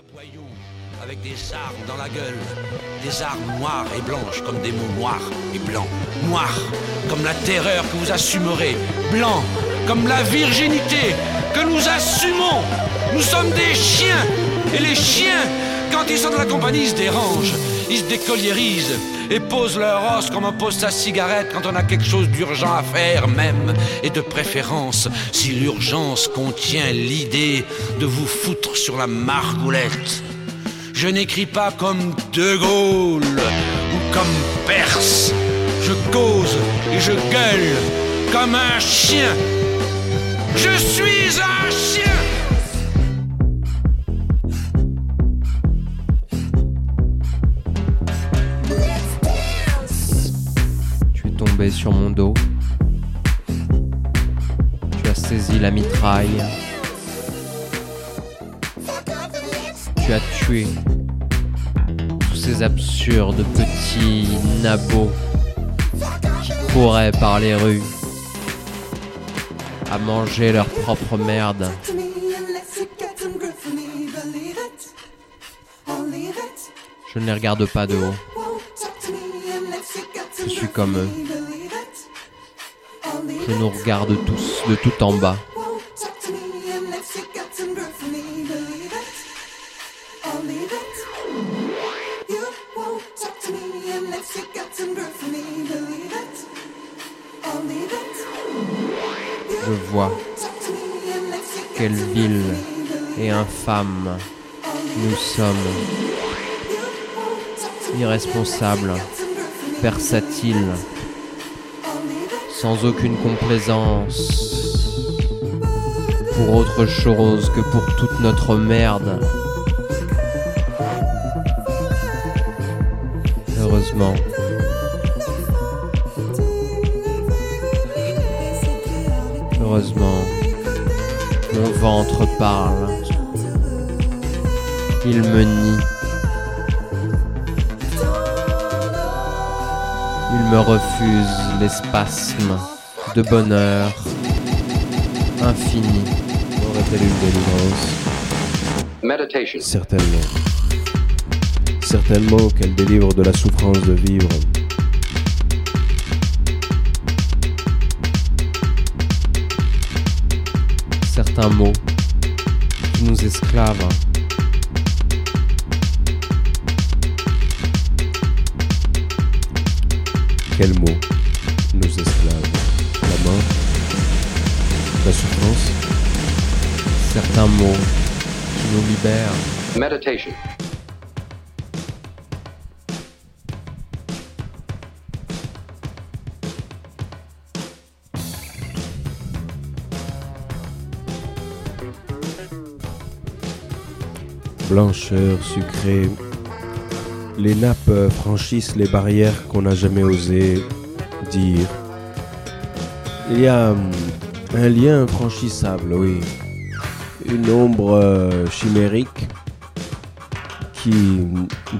un boyau avec des armes dans la gueule, des armes noires et blanches comme des mots noirs et blancs, noirs comme la terreur que vous assumerez, blancs comme la virginité que nous assumons. Nous sommes des chiens, et les chiens, quand ils sont dans la compagnie, ils se dérangent, ils se décolliérisent et posent leur os comme on pose sa cigarette quand on a quelque chose d'urgent à faire même, et de préférence si l'urgence contient l'idée de vous foutre sur la margoulette. Je n'écris pas comme De Gaulle ou comme Perse, je cause et je gueule comme un chien. Je suis un chien. Sur mon dos, tu as saisi la mitraille, tu as tué tous ces absurdes petits nabots qui couraient par les rues à manger leur propre merde. Je ne les regarde pas de haut, je suis comme eux. Je nous regarde tous de tout en bas. Je vois quelle vile et infâme nous sommes. Irresponsables, versatiles, sans aucune complaisance, pour autre chose que pour toute notre merde. Heureusement, mon ventre parle, il me nie, il me refuse les spasmes de bonheur infini. Aurait-elle une délivrance ? Meditation. Certainement. Certainement qu'elle délivre de la souffrance de vivre. Certains mots qui nous esclavent. Quels mots nos esclaves? La mort? La souffrance? Certains mots qui nous libèrent. Meditation. Blancheur sucrée. Les nappes franchissent les barrières qu'on n'a jamais osé dire. Il y a un lien infranchissable, oui. Une ombre chimérique qui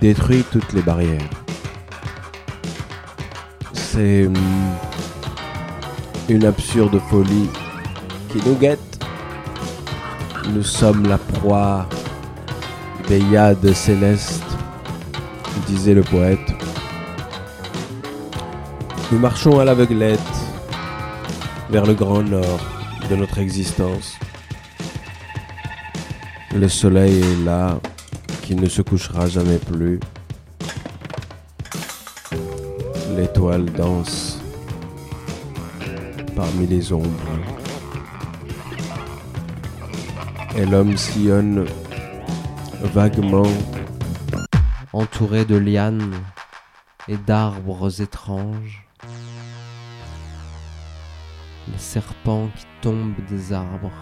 détruit toutes les barrières. C'est une absurde folie qui nous guette. Nous sommes la proie des yades célestes, disait le poète. Nous marchons à l'aveuglette vers le grand nord de notre existence. Le soleil est là, qui ne se couchera jamais plus. L'étoile danse parmi les ombres. Et l'homme sillonne vaguement, entouré de lianes et d'arbres étranges. Les serpents qui tombent des arbres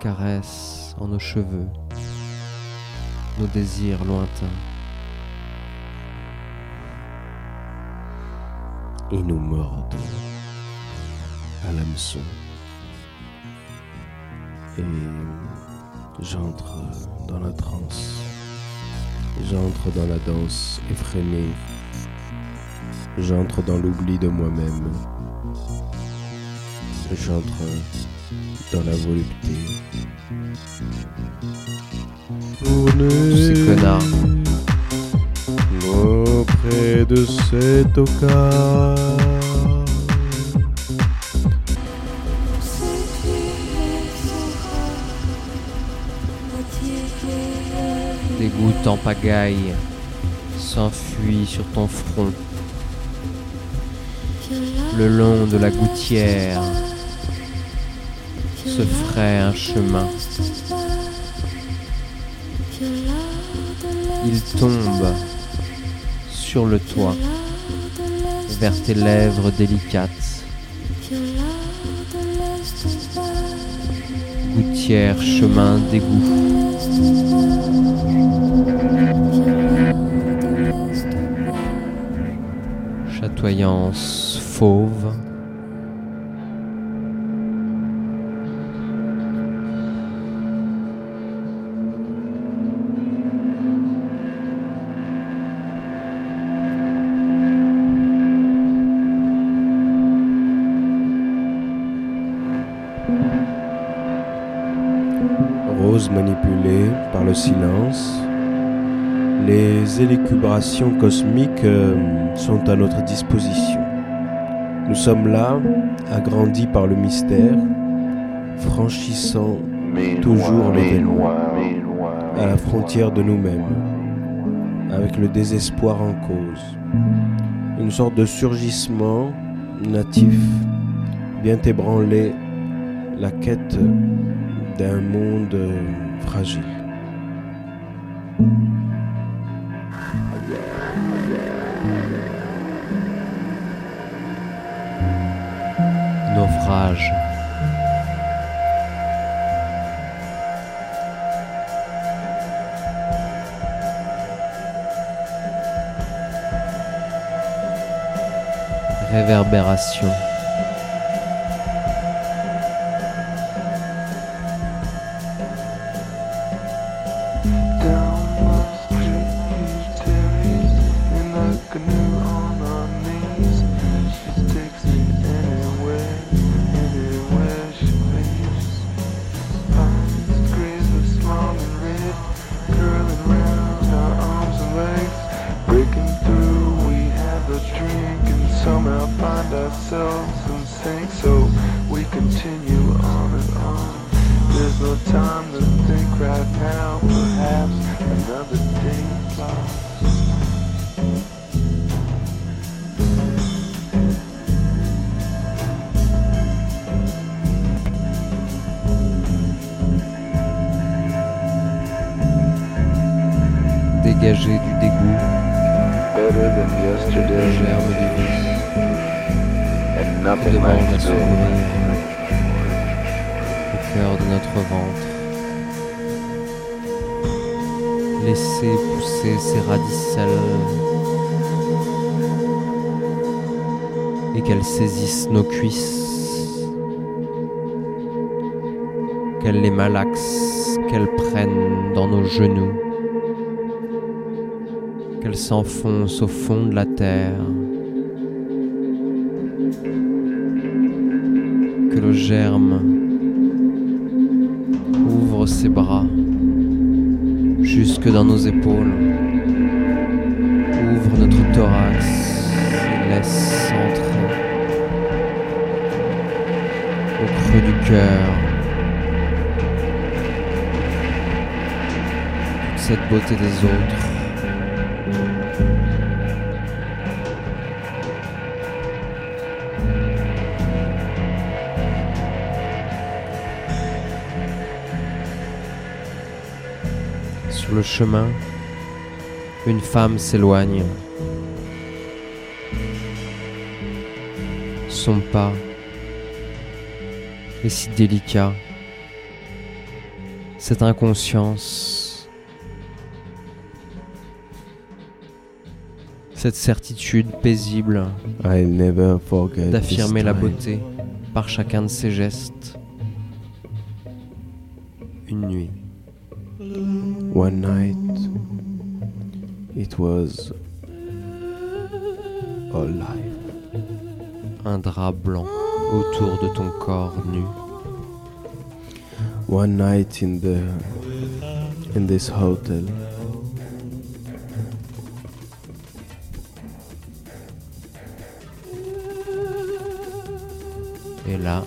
caressent en nos cheveux nos désirs lointains. Et nous mordent à l'hameçon. Et j'entre dans la transe. J'entre dans la danse effrénée. J'entre dans l'oubli de moi-même. J'entre dans la volupté. retourner, ces connards, auprès de cet tocard. Des gouttes en pagaille s'enfuient sur ton front, le long de la gouttière se ferait un chemin. Il tombe sur le toit, vers tes lèvres délicates. Gouttière, chemin, d'égout. Chatoyance fauve. Rose manipulée par le silence. Les élucubrations cosmiques sont à notre disposition. Nous sommes là, agrandis par le mystère, franchissant toujours les lois, à la frontière de nous-mêmes, avec le désespoir en cause. Une sorte de surgissement natif vient ébranler la quête d'un monde fragile. Naufrage. Réverbération. Dégager du dégoût, germe du vice, et demande à s'ouvrir au cœur de notre ventre. Laissez pousser ses radicelles et qu'elles saisissent nos cuisses, qu'elles les malaxent, qu'elles prennent dans nos genoux. Qu'elle s'enfonce au fond de la terre, que le germe ouvre ses bras jusque dans nos épaules, ouvre notre thorax et laisse entrer au creux du cœur cette beauté des autres. Sur le chemin, une femme s'éloigne. Son pas est si délicat. Cette inconscience, cette certitude paisible d'affirmer la beauté par chacun de ses gestes. Une nuit. One night, it was all life. Un drap blanc autour de ton corps nu. One night in the in this hotel. Et là,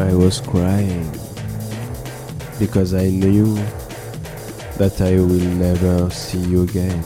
I was crying because I knew that I will never see you again.